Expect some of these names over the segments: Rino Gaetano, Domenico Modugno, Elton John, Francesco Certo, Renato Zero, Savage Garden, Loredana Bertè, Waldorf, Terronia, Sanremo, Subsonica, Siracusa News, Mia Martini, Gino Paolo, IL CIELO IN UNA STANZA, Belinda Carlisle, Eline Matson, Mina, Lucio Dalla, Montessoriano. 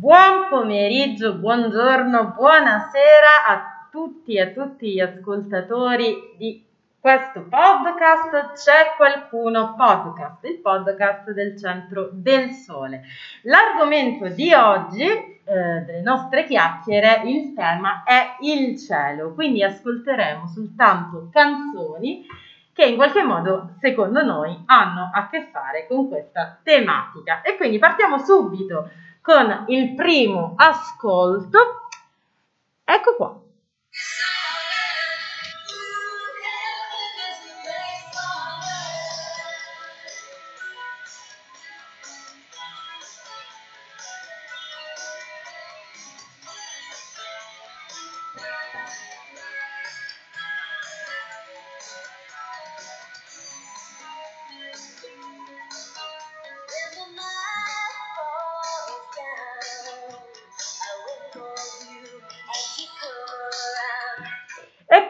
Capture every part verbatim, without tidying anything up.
Buon pomeriggio, buongiorno, buonasera a tutti e a tutti gli ascoltatori di questo podcast C'è Qualcuno Podcast, il podcast del Centro del Sole. L'argomento di oggi, eh, delle nostre chiacchiere, il tema è il cielo, quindi ascolteremo soltanto canzoni che in qualche modo, secondo noi, hanno a che fare con questa tematica. E quindi partiamo subito con il primo ascolto. Ecco qua.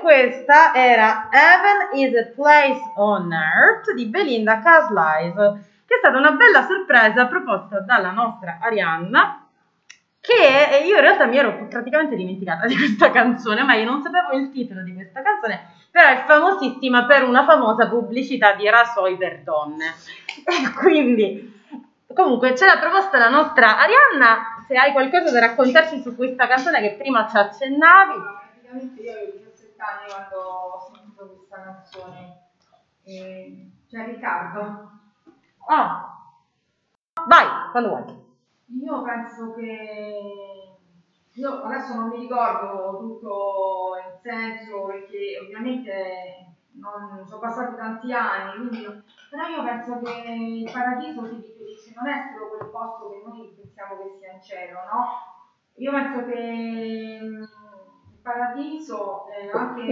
Questa era Heaven is a Place on Earth di Belinda Carlisle, che è stata una bella sorpresa proposta dalla nostra Arianna, che io in realtà mi ero praticamente dimenticata di questa canzone, ma io non sapevo il titolo di questa canzone, però è famosissima per una famosa pubblicità di rasoi per donne. E quindi, comunque, ce l'ha proposta la nostra Arianna. Se hai qualcosa da raccontarci su questa canzone che prima ci accennavi. Praticamente io quando ho sentito questa canzone, eh, c'è Riccardo. Ah, vai, quando vuoi. Io penso che, io adesso non mi ricordo tutto il senso, perché ovviamente non, sono passati tanti anni, quindi io, però io penso che il paradiso si riferisce, non è solo quel posto che noi pensiamo che sia in cielo, no? Io penso che paradiso, eh, anche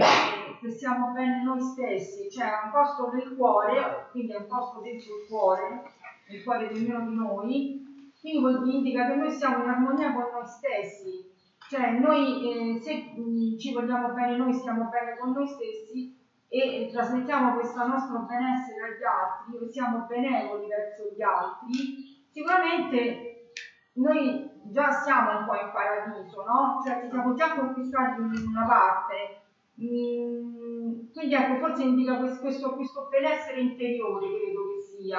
se siamo bene noi stessi, cioè è un posto nel cuore, quindi è un posto dentro il cuore, nel cuore di ognuno di noi, quindi indica che noi siamo in armonia con noi stessi, cioè noi eh, se ci vogliamo bene noi stiamo bene con noi stessi e trasmettiamo questo nostro benessere agli altri, o siamo benevoli verso gli altri, sicuramente noi già siamo un po' in paradiso, no? Cioè ci siamo già conquistati in una parte, quindi ecco, forse indica questo, questo, questo benessere interiore, credo che sia.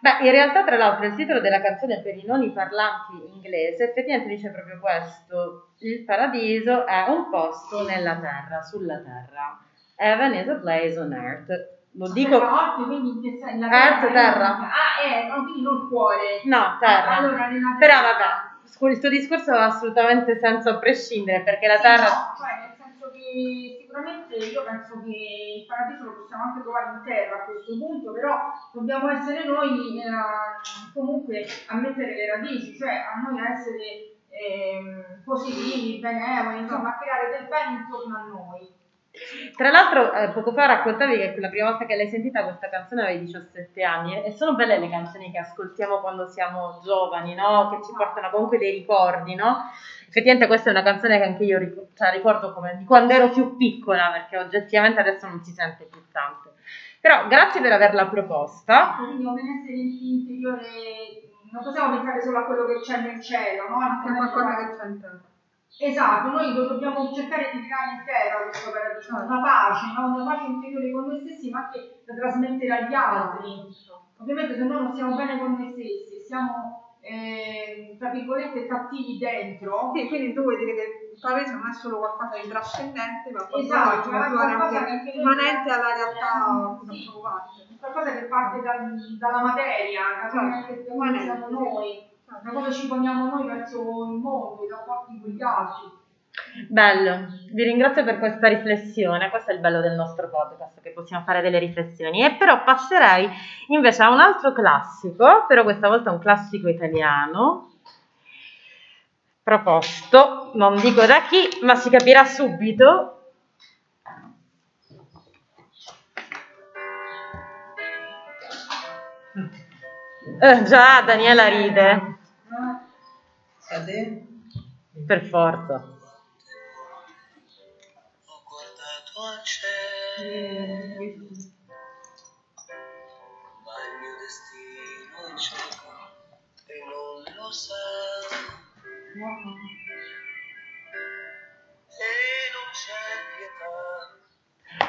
Beh, in realtà tra l'altro il titolo della canzone per i non parlanti inglese effettivamente dice proprio questo: il paradiso è un posto nella terra, sulla terra. Heaven is a place on earth. Lo dico. Terra, quindi la terra, earth, terra. Ah, eh, no, quindi non il cuore. No, terra. Allora, nella terra. Però vabbè, questo discorso ha assolutamente senso a prescindere, perché la sì, terra. No, cioè, nel senso che sicuramente io penso che il paradiso lo possiamo anche trovare in terra a questo punto, però dobbiamo essere noi eh, comunque a mettere le radici, cioè a noi a essere eh, positivi, benevoli, insomma, a creare del bene intorno a noi. Tra l'altro eh, poco fa raccontavi che la prima volta che l'hai sentita questa canzone avevi diciassette anni, e sono belle le canzoni che ascoltiamo quando siamo giovani, no? Che ci portano comunque dei ricordi, no? Effettivamente questa è una canzone che anche io ric- cioè, ricordo come di quando ero più piccola, perché oggettivamente adesso non si sente più tanto. Però grazie per averla proposta. Quindi un benessere interiore, non possiamo pensare solo a quello che c'è nel cielo, no? Anche a qualcosa che c'è in terra. Esatto, noi lo dobbiamo cercare di creare in terra questo paradiso, una pace, no? Una pace interiore con noi stessi, ma anche da trasmettere agli altri. Ovviamente se noi non siamo bene con noi stessi, siamo eh, tra virgolette cattivi dentro. Sì, quindi tu vuoi dire che il paradiso non è solo qualcosa di trascendente, ma qualcosa esatto, che è rimanente alla realtà, sì, qualcosa che parte dal, dalla materia, che sì, siamo noi. Da come ci poniamo noi verso il mondo, i rapporti con gli altri. Bello, vi ringrazio per questa riflessione. Questo è il bello del nostro podcast, che possiamo fare delle riflessioni. E però passerei invece a un altro classico, però questa volta un classico italiano proposto, non dico da chi, ma si capirà subito. Eh, già Daniela ride. Per forza. Ho guardato al cielo, ma il mio destino è cieco e non lo sa.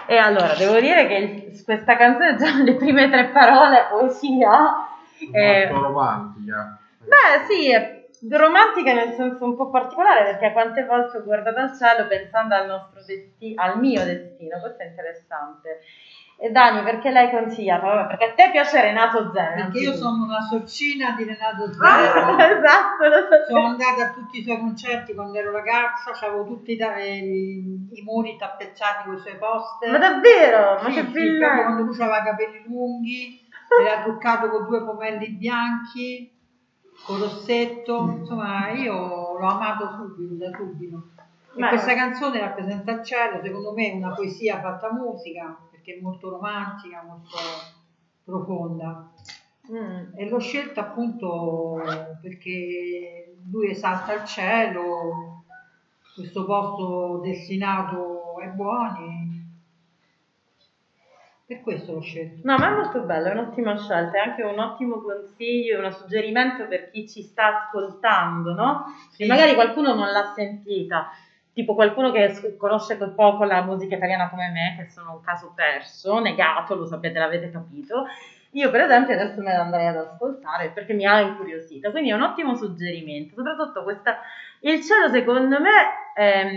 E allora, devo dire che il, questa canzone, già le prime tre parole è poesia. È molto romantica. Beh, sì, è romantica nel senso un po' particolare, perché quante volte ho guardato al cielo pensando al nostro destino, al mio destino. Questo è interessante. E Dani, perché l'hai consigliato? Perché a te piace Renato Zero. Perché io sono una sorcina di Renato Zero. Ah, esatto, lo so. Sono andata a tutti i suoi concerti quando ero ragazza, avevo tutti i, i, i muri tappezzati con i suoi poster. Ma davvero? Ma sì, che sì, quando lui aveva capelli lunghi, era truccato con due pomelli bianchi, con rossetto, insomma io l'ho amato subito, da subito. E ma questa è... canzone rappresenta il cielo, secondo me è una poesia fatta musica, molto romantica, molto profonda. Mm. E l'ho scelta appunto perché lui esalta il cielo, questo posto destinato ai buoni. Per questo l'ho scelto. No, ma è molto bello, è un'ottima scelta, è anche un ottimo consiglio, un suggerimento per chi ci sta ascoltando, no? Sì. E magari qualcuno non l'ha sentita. Tipo qualcuno che conosce poco la musica italiana come me, che sono un caso perso, negato, lo sapete, l'avete capito. Io per esempio adesso me la andrei ad ascoltare perché mi ha incuriosita, quindi è un ottimo suggerimento. Soprattutto questa Il cielo, secondo me, è,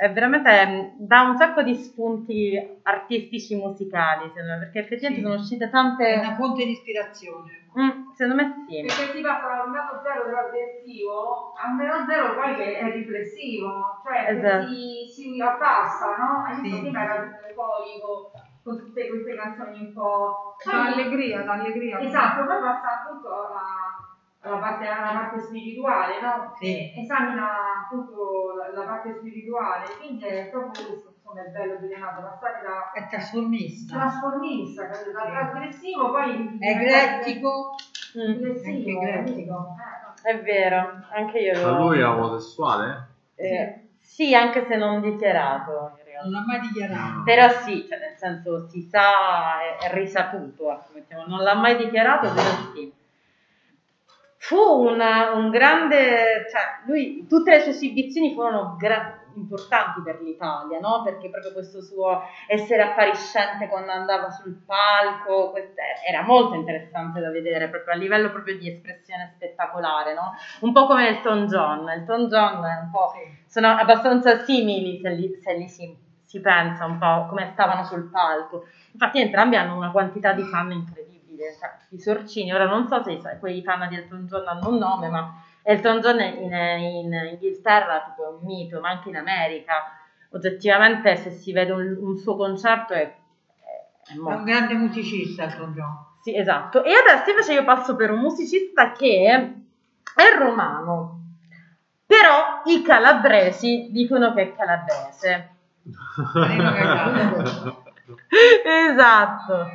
è veramente dà un sacco di spunti artistici musicali, perché effettivamente sì, sono uscite tante... È una fonte di ispirazione. Mm, secondo me sì. Perché ti passa da meno zero dell'avversivo a meno zero poi che è riflessivo, cioè esatto, si, si abbassa, no? Hai visto prima era euforico con tutte queste canzoni un po' d'allegria, d'allegria. Esatto, poi passa appunto alla, alla, parte, alla parte spirituale, no? Sì. Esamina appunto la, la parte spirituale, quindi è proprio questo. Come è bello di Renato, passare da... È trasformista. Trasformista, da aggressivo, poi... È eclettico. Aggressivo, è eclettico. È vero, anche io lo... Ma lui è omosessuale? Eh, sì, anche se non dichiarato. Non l'ha mai dichiarato. Però sì, cioè nel senso si sa, è, è risaputo, non l'ha mai dichiarato, però sì. Fu una, un grande... Cioè, lui, tutte le sue esibizioni furono grandi, importanti per l'Italia, no? Perché proprio questo suo essere appariscente quando andava sul palco era molto interessante da vedere, proprio a livello proprio di espressione spettacolare, no? Un po' come Elton John. Elton John è un po', sono abbastanza simili se li, se li si, si pensa un po' come stavano sul palco. Infatti entrambi hanno una quantità di fan incredibile, cioè, i sorcini. Ora non so se quei fan di Elton John hanno un nome, ma Elton John in, in Inghilterra tipo, è un mito, ma anche in America. Oggettivamente, se si vede un, un suo concerto, è, è, è, molto... è un grande musicista. Elton John. Sì, esatto. E adesso invece io passo per un musicista che è romano, però i calabresi dicono che è calabrese. Rino Gaetano. Esatto.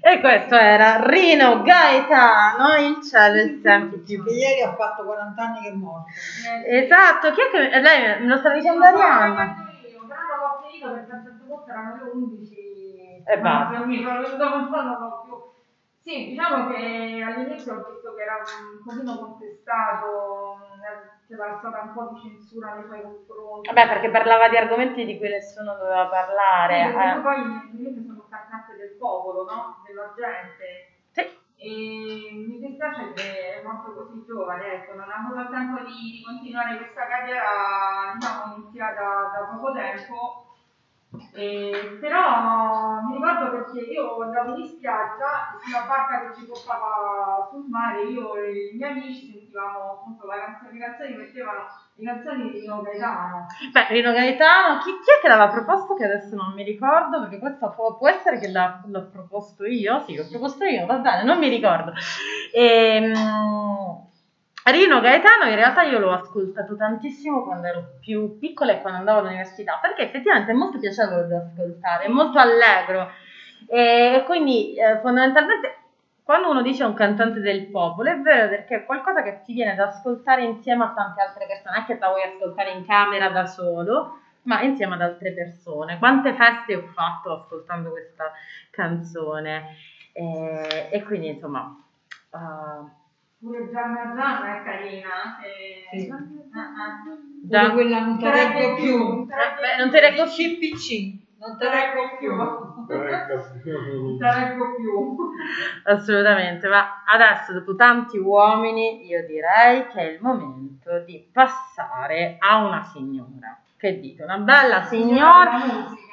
E questo era Rino Gaetano, Il cielo è sempre più. Ieri ha fatto quaranta anni che è morto. Esatto, chi è che lei me lo stava dicendo a Arianna? Io, però non l'ho finito perché a un certo punto erano le undici e basta. Dopo un po' non l'ho più. Sì, diciamo che all'inizio ho visto che era un pochino contestato, c'era stata un po' di censura nei suoi confronti. Vabbè, perché parlava di argomenti di cui nessuno doveva parlare. Sì, eh. Poi io sono cantante del popolo, no? Della gente. Sì. E mi dispiace che è molto così giovane, ecco, non ha avuto tempo di continuare questa carriera, diciamo, iniziata da, da poco tempo. Eh, però mi ricordo perché io andavo in spiaggia sulla barca che ci portava sul mare, io e i miei amici sentivamo appunto la canzone, le canzoni mettevano le canzoni di Rino Gaetano. Beh, Rino Gaetano, chi, chi è che l'aveva proposto? Che adesso non mi ricordo, perché questo può, può essere che l'ha, l'ho proposto io, sì, l'ho proposto io, va bene, non mi ricordo. E, Rino Gaetano in realtà io l'ho ascoltato tantissimo quando ero più piccola e quando andavo all'università, perché effettivamente è molto piacevole da ascoltare, è molto allegro, e quindi eh, fondamentalmente quando uno dice un cantante del popolo è vero, perché è qualcosa che ti viene da ascoltare insieme a tante altre persone, anche se la vuoi ascoltare in camera da solo, ma insieme ad altre persone. Quante feste ho fatto ascoltando questa canzone, e, e quindi insomma... Uh, pure Gianna Gianna è carina, e... sì. ah, ah. Quella non te reggo più, Beh, non te reggo più pc non te reggo più non te reggo più assolutamente. Ma adesso, dopo tanti uomini, io direi che è il momento di passare a una signora. Che dite? Una bella signora,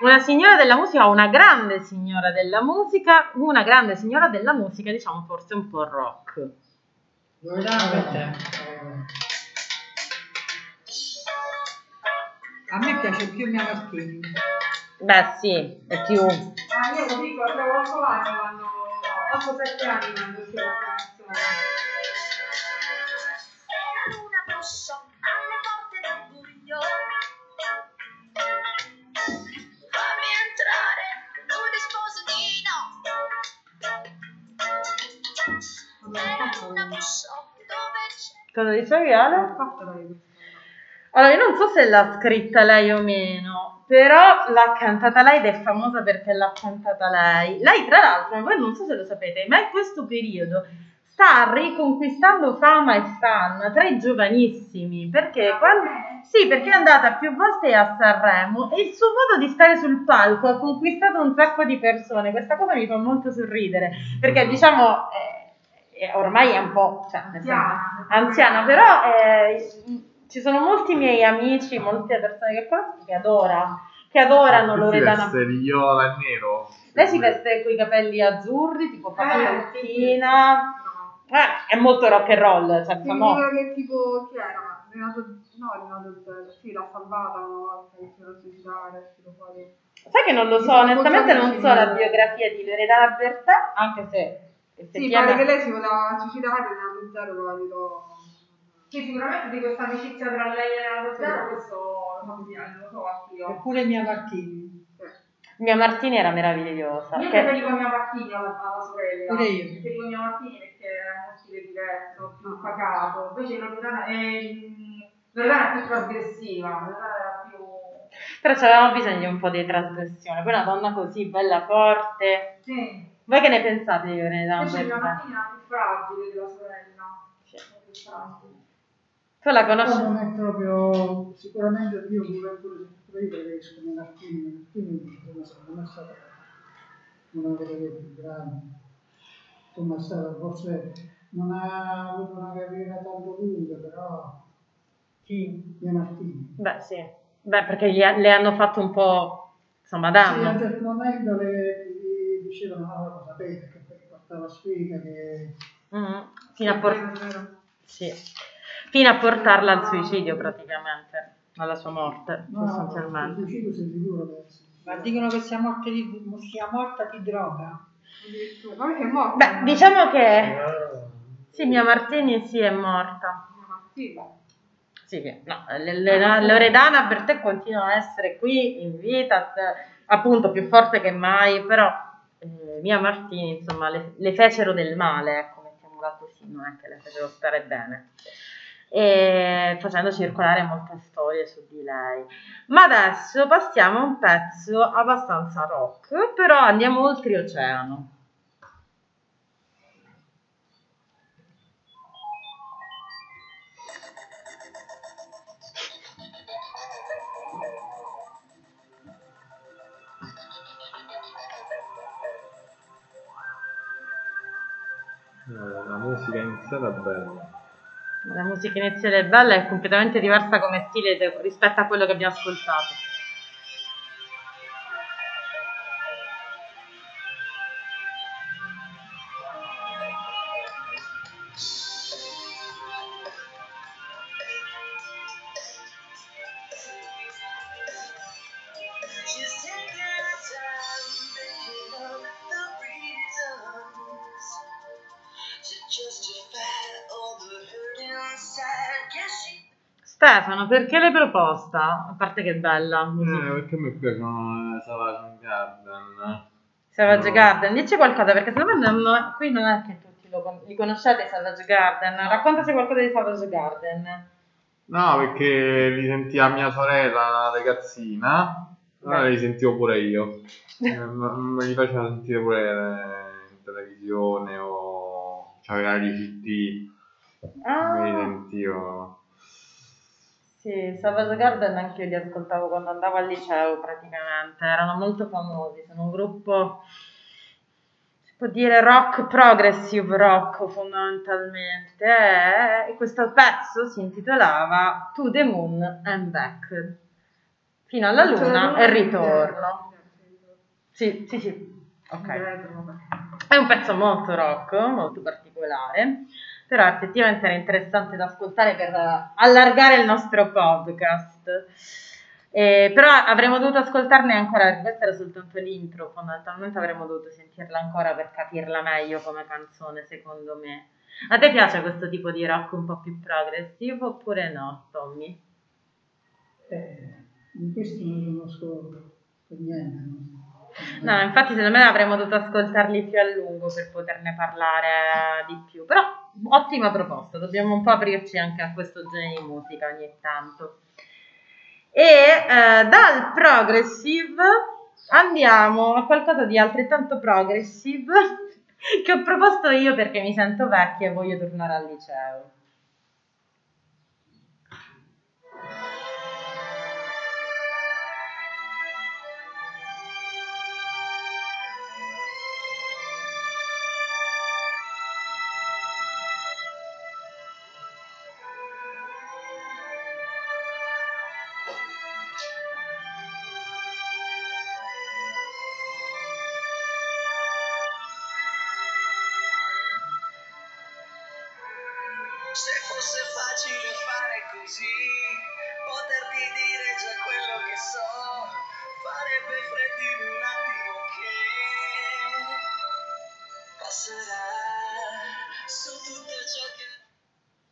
una signora della musica, una grande signora della musica, una grande signora della musica, diciamo forse un po' rock. Loredana Bertè. A me piace più Mia Martini. Beh sì, è più... Ah, io lo dico, avevo otto anni quando... otto sette anni quando si era canzone. Era una broscia alle porte del buio. Fammi entrare, non risposo di no. Era una broscia dove c'è... Cosa dicevi, Ale? Allora, io non so se l'ha scritta lei o meno, però l'ha cantata lei ed è famosa perché l'ha cantata lei. Lei, tra l'altro, voi non so se lo sapete, ma in questo periodo sta riconquistando fama e fan tra i giovanissimi, perché quando... sì, perché è andata più volte a Sanremo e il suo modo di stare sul palco ha conquistato un sacco di persone. Questa cosa mi fa molto sorridere, perché diciamo eh, ormai è un po' cioè, anziana, anziana, però eh, ci sono molti miei amici, molte persone che conosco che adora, che adorano ah, Loredana. Si veste viola e nero. Lei si veste con i capelli azzurri, tipo fa eh, la mattina. Eh, è molto rock and roll, cioè, diciamo. Che tipo chi era? Renato, no, Renato Zero. Sì, l'ha salvata una volta che si era suicidare, si lo fa. Sai che non lo so, onestamente non so la biografia di Loredana Bertè, anche se effettivamente... Sì, pare che lei si voleva suicidare, Renato Zero lo aiutò. Che sicuramente di questa amicizia tra lei e Renato Zero, questo non lo so anche io. Oppure Mia Martini. Sì. Mia Martini era meravigliosa. Io preferivo Mia Martini alla sorella. Pure io. Preferivo Mia Martini perché era uno stile diverso, più pagato. Invece Loredana è più trasgressiva. Loredana era più... Però c'avevamo bisogno un po' di trasgressione. Poi una donna così bella, forte. Sì. Voi che ne pensate di Loredana? Invece Mia Martini era più fragile della sorella. Sì. Tu la conosci? Non è proprio, sicuramente io vorrei pure che escono in alcuni, non è stata una carriera più grande, insomma è stata, forse non ha avuto una carriera tanto lunga, però chi? Mia Martini. Beh sì, beh perché gli, le hanno fatto un po', insomma danno. Sì, a un certo momento le dicevano, ah, lo sapete, che portava sfiga, che... Mm-hmm. Fino a por- sì. Fino a portarla al suicidio praticamente, alla sua morte, no, sostanzialmente. No, suicidio sei sicuro che... Ma dicono che sia morta di, sia morta di droga. Ma perché è morta? Beh, diciamo che... Sì, Mia Martini sì è morta. Sì, sì no, Loredana per te continua a essere qui in vita, appunto più forte che mai, però eh, Mia Martini, insomma, le, le fecero del male, ecco, mettiamola così, non è che le fecero stare bene. E facendo circolare molte storie su di lei. Ma adesso passiamo a un pezzo abbastanza rock, però andiamo oltre oceano. La musica iniziale è bella. La musica iniziale è bella, è completamente diversa come stile de- rispetto a quello che abbiamo ascoltato. Just to fight all the hurting. Stefano, perché l'hai proposta? A parte che è bella. Eh, perché mi piacciono Savage Garden. Savage no. Garden, dici qualcosa, perché secondo me non, qui non è che tutti lo con- li conoscete Savage Garden. Raccontaci qualcosa di Savage Garden. No, perché li sentiva mia sorella, la ragazzina. Allora li sentivo pure io. Mi faceva sentire pure in televisione o c'aveva i C D. Ah. Mi sentivo. Sì, Savage Garden anche io li ascoltavo quando andavo al liceo praticamente, erano molto famosi, sono un gruppo, si può dire rock, progressive rock fondamentalmente, e questo pezzo si intitolava To the Moon and Back, fino alla luna e ritorno. Sì, sì, sì, ok. È un pezzo molto rock, molto particolare. Però effettivamente era interessante da ascoltare per allargare il nostro podcast, eh, però avremmo dovuto ascoltarne ancora, questa era soltanto l'intro, fondamentalmente avremmo dovuto sentirla ancora per capirla meglio come canzone, secondo me. A te piace questo tipo di rock un po' più progressivo oppure no, Tommy? Eh, in questo non lo conosco per niente, no? No, infatti secondo me avremmo dovuto ascoltarli più a lungo per poterne parlare di più, però ottima proposta, dobbiamo un po' aprirci anche a questo genere di musica ogni tanto. E eh, dal progressive andiamo a qualcosa di altrettanto progressive che ho proposto io perché mi sento vecchia e voglio tornare al liceo.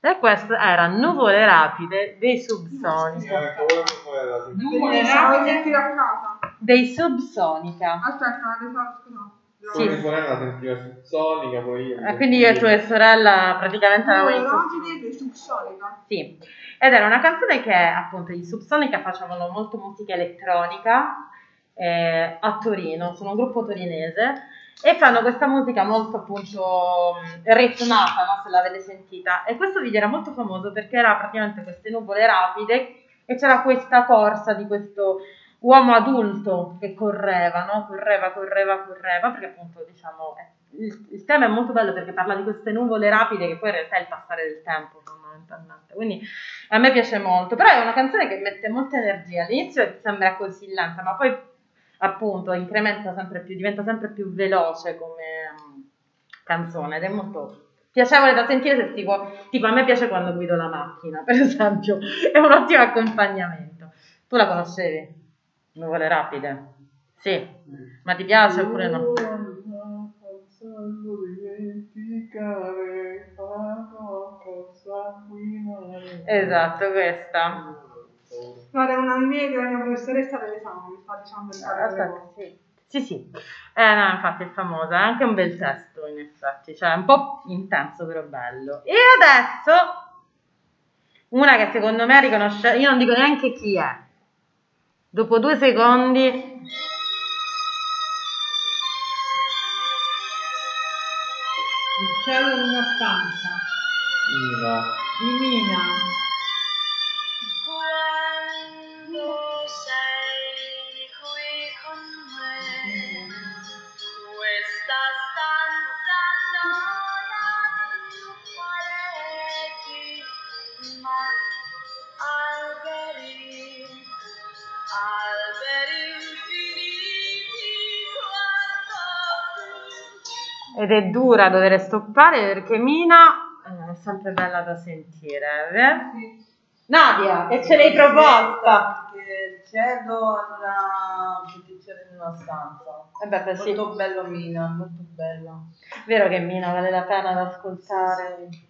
E questo era Nuvole Rapide dei Subsonica. Nuvole Rapide dei Subsonica. Aspetta, no. Sì. Subsonica, quindi io e tua sorella praticamente avevamo Subsonica. Sì. Ed era una canzone che appunto i Subsonica facevano molto musica elettronica eh, a Torino, sono un gruppo torinese e fanno questa musica molto appunto ritmata, no? Se l'avete sentita. E questo video era molto famoso perché era praticamente queste nuvole rapide e c'era questa corsa di questo uomo adulto che correva, no? Correva, correva, correva, perché appunto diciamo il, il tema è molto bello perché parla di queste nuvole rapide che poi in realtà è il passare del tempo fondamentalmente, quindi a me piace molto, però è una canzone che mette molta energia, all'inizio sembra così lenta ma poi appunto incrementa sempre più, diventa sempre più veloce come canzone ed è molto piacevole da sentire, se tipo, tipo a me piace quando guido la macchina per esempio, è un ottimo accompagnamento. Tu la conoscevi? Nuvole rapide, sì, ma ti piace oppure no? Esatto, questa. Guarda, una mia che la mia professoressa dell'esame mi sta dicendo il aspetta, sì, sì, sì. Eh, no, infatti è famosa, è anche un bel testo in effetti, cioè un po' intenso però bello. E adesso una che secondo me riconosce, io non dico neanche chi è. Dopo due secondi Il cielo in una stanza. Mina. Di Mina. Quando sei qui con me, questa stanza non ha più pareti, ma alberi. Ed è dura dover stoppare perché Mina è sempre bella da sentire, eh? Nadia, che ce l'hai proposta? Che il cielo alla petizione in una stanza. Eh beh, sì. Molto bello Mina, molto bello. Vero che Mina vale la pena da ascoltare. Sì.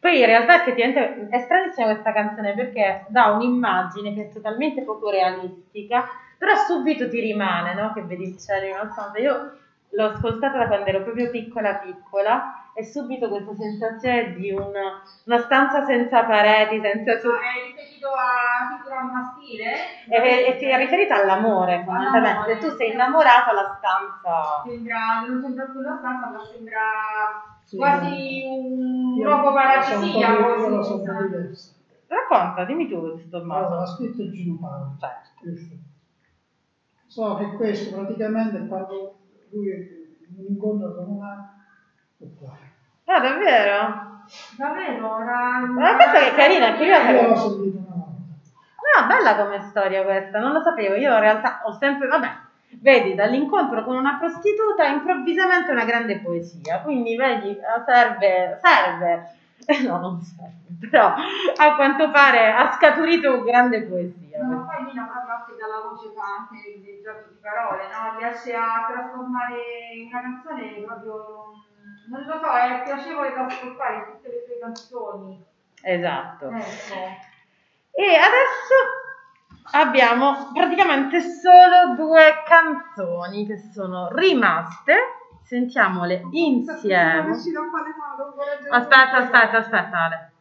Poi in realtà effettivamente è stranissima questa canzone, perché dà un'immagine che è totalmente poco realistica, però subito ti rimane, no? Che vedi il cielo in una stanza. Io l'ho ascoltata da quando ero proprio piccola piccola e subito questa sensazione di una, una stanza senza pareti, senza... Su- ah, è riferito a figura maschile? E ti è riferita all'amore, fondamentalmente. Se tu sei innamorato, la stanza... Sembra, non sembra più una stanza, ma sembra... quasi un poco paradisiaco. So racconta, dimmi tu questo Tommaso. Allora, ha scritto il Gino Paolo, certo. So che questo praticamente quando lui un incontro con una ah davvero? Davvero? Era... Ma questa che è carina, è curiosa. Io l'ho sentita una volta. No, bella come storia questa, non lo sapevo. Io in realtà ho sempre, vabbè. Vedi, dall'incontro con una prostituta improvvisamente una grande poesia, quindi vedi, serve, serve, eh, no non serve, però a quanto pare ha scaturito una grande poesia. No, poi Mina parte dalla voce fa anche il gioco di parole, no? Riesce a trasformare una canzone proprio, non lo so, è piacevole da ascoltare tutte le sue canzoni. Esatto. Ecco. E adesso... abbiamo praticamente solo due canzoni che sono rimaste, sentiamole insieme. Aspetta, aspetta, aspetta Ale.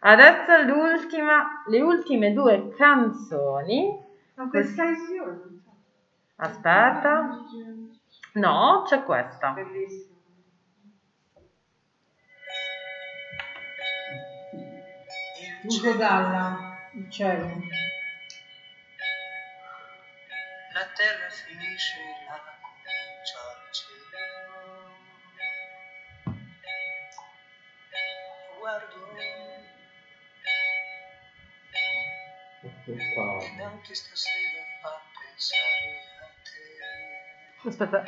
Adesso l'ultima, le ultime due canzoni. Aspetta. No, c'è questa. Bellissima. Lucio Dalla, il cielo. La terra finisce, là comincia il cielo. Guardo ed anche stasera fa pensare a te. Aspetta.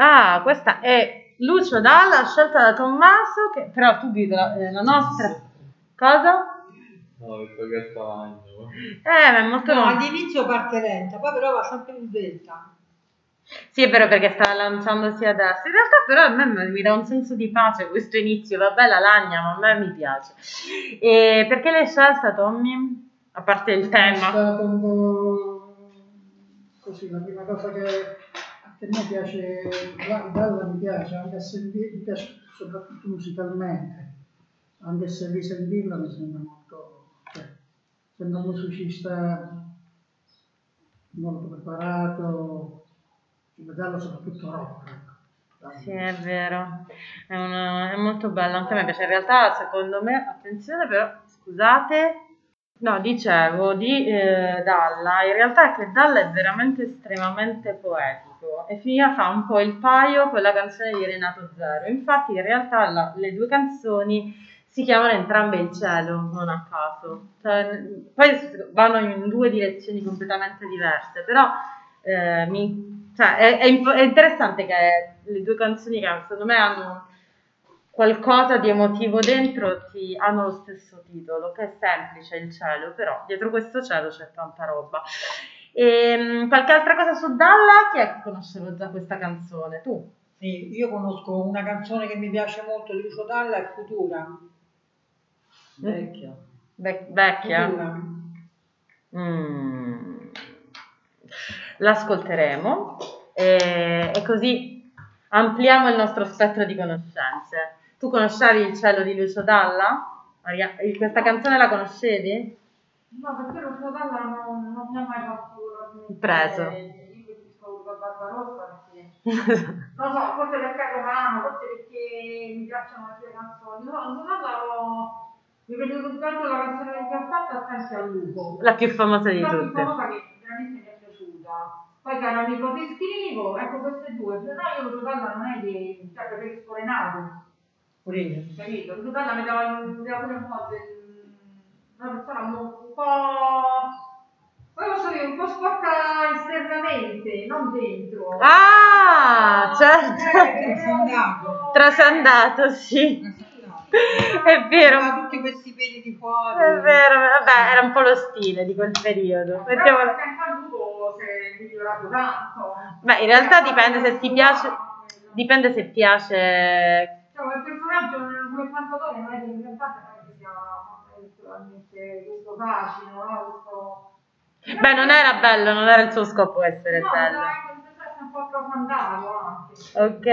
Ah, questa è Lucio Dalla, scelta da Tommaso, che però tu dici la, la nostra... Cosa? No, il paghetto bagno. Eh, ma è molto... No, all'inizio parte lenta, poi però va sempre in delta. Sì, è vero, perché sta lanciandosi a destra. In realtà però a me mi dà un senso di pace questo inizio, vabbè la lagna, ma a me mi piace. E perché l'hai scelta, Tommy? A parte il tema. È stato un po' così, la prima cosa che... che a me piace, Dalla mi piace, anche se mi piace soprattutto musicalmente, anche se risentirla mi sembra molto, cioè, sembra un musicista molto preparato, Dalla soprattutto rock. Sì, è vero, è, una, è molto bello, anche a me piace, in realtà secondo me, attenzione però, scusate, no, dicevo di eh, Dalla, in realtà è che Dalla è veramente estremamente poetico e Fia fa un po' il paio con la canzone di Renato Zero, infatti in realtà la, le due canzoni si chiamano entrambe Il cielo, non a caso, cioè, poi vanno in due direzioni completamente diverse, però eh, mi, cioè, è, è, è interessante che le due canzoni che secondo me hanno qualcosa di emotivo dentro ti hanno lo stesso titolo, che è semplice il cielo, però dietro questo cielo c'è tanta roba. E, qualche altra cosa su Dalla? Chi è che conosceva già questa canzone? Tu? Sì, io conosco una canzone che mi piace molto di Lucio Dalla, è Futura. Vecchia. Be- vecchia? Futura. Mm. L'ascolteremo e, e così ampliamo il nostro spettro di conoscenze. Tu conoscevi Il cielo di Lucio Dalla? Maria, questa canzone la conoscevi? No, perché Lucio Dalla non, non mi ha mai fatto preso. Io preferisco la Barbarossa perché non so, forse perché è romano, forse perché mi piacciono le sue canzoni. No, Lucio Dalla mi piace soltanto la canzone che ha fatto Attenti al lupo. La più famosa di tutte. La più famosa che veramente mi è piaciuta. Poi caro amico ti scrivo, ecco queste due, se no io Lucio Dalla non è che cioè preferisco Renato. Capito? Lucio Dalla mi dava pure un po' del... una persona un po'... poi posso dire, un po' sporca esternamente, non dentro. Ah, certo! Trasandato. Trasandato, sì. È vero. Aveva tutti questi peli di fuori. È vero, vabbè, era un po' lo stile di quel periodo. Mettiamo... migliorato tanto. Beh, in realtà dipende se ti piace, dipende se piace. Cioè, come personaggio, come cantatore, non è che in realtà non sia naturalmente questo fascino, no? Questo... Beh, non era bello, non era il suo scopo essere no, bello. No, è un po' approfondato anche. Ok.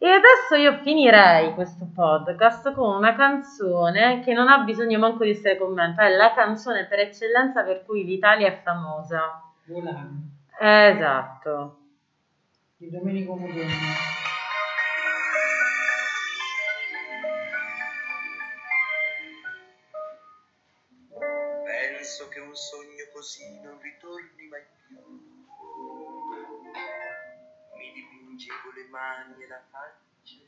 E adesso io finirei questo podcast con una canzone che non ha bisogno manco di essere commentata, è la canzone per eccellenza per cui l'Italia è famosa. Volano. Eh, esatto. Di Domenico Modugno. Penso che un sogno così non ritorni mai più. Con le mani e la faccia,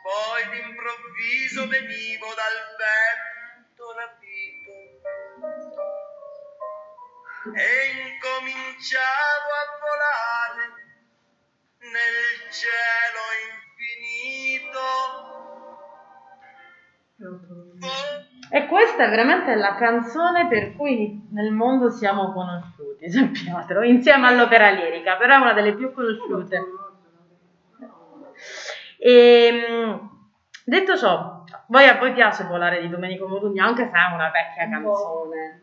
poi d'improvviso venivo dal vento rapito e incominciavo a volare nel cielo infinito. E questa è veramente la canzone per cui nel mondo siamo conosciuti, Pietro, insieme all'opera lirica, però è una delle più conosciute. E, detto ciò, voi, a voi piace Volare di Domenico Modugno, anche se è una vecchia canzone.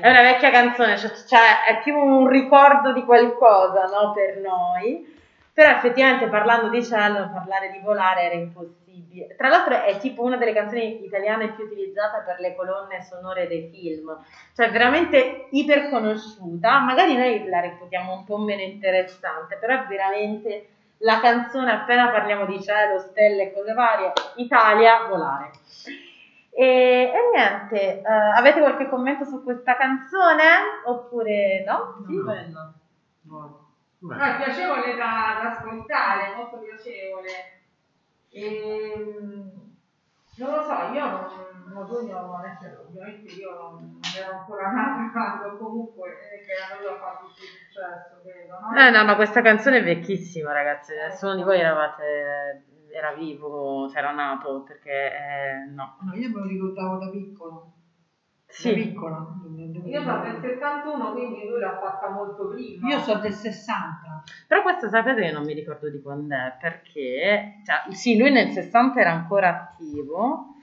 È una vecchia canzone, cioè, cioè è più un ricordo di qualcosa, no, per noi. Però effettivamente, parlando di cielo, parlare di volare era impossibile. Tra l'altro è tipo una delle canzoni italiane più utilizzata per le colonne sonore dei film, cioè veramente iper conosciuta. Magari noi la reputiamo un po' meno interessante, però è veramente la canzone, appena parliamo di cielo, stelle e cose varie, Italia, volare. E, e niente, uh, avete qualche commento su questa canzone? Oppure no? Sì, no, no. no. No, è piacevole da, da ascoltare, molto piacevole. E, non lo so, io non, Modugno, adesso, ovviamente io non ero ancora nata quando comunque era lui a fare tutto il successo, credo, no? Eh no, ma questa canzone è vecchissima, ragazzi, nessuno di voi eravate, era vivo, c'era nato, perché eh, no. No, io me lo ricordavo da piccolo. Sì. Piccola. Io sono del settantuno, quindi lui l'ha fatta molto prima. Io sono del sessanta. Però questa, sapete, io non mi ricordo di quando è, perché cioè, sì, lui nel sessanta era ancora attivo,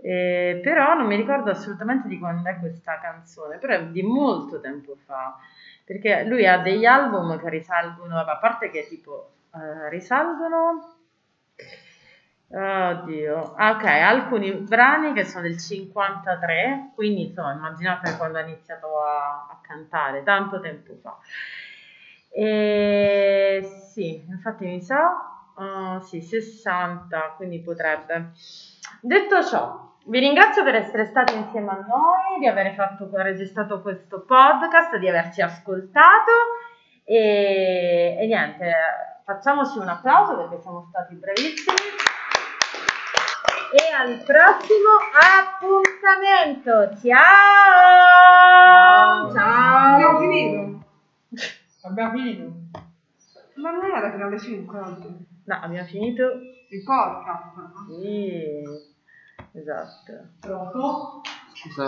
eh, però non mi ricordo assolutamente di quando è questa canzone, però è di molto tempo fa, perché lui ha degli album che risalgono, a parte che tipo eh, risalgono... Oddio, ah, ok, alcuni brani che sono del cinquantatré, quindi insomma immaginate quando ha iniziato a, a cantare, tanto tempo fa. E, sì, infatti mi sa, uh, sì, sessanta, quindi potrebbe. Detto ciò, vi ringrazio per essere stati insieme a noi, di aver fatto, registrato questo podcast, di averci ascoltato e, e niente, facciamoci un applauso perché siamo stati bravissimi. E al prossimo appuntamento. Ciao! Ciao! Ciao. Abbiamo finito. Abbiamo finito. Ma non era fino alle cinque oggi? No, abbiamo finito il podcast. Sì, esatto. Pronto? Esatto.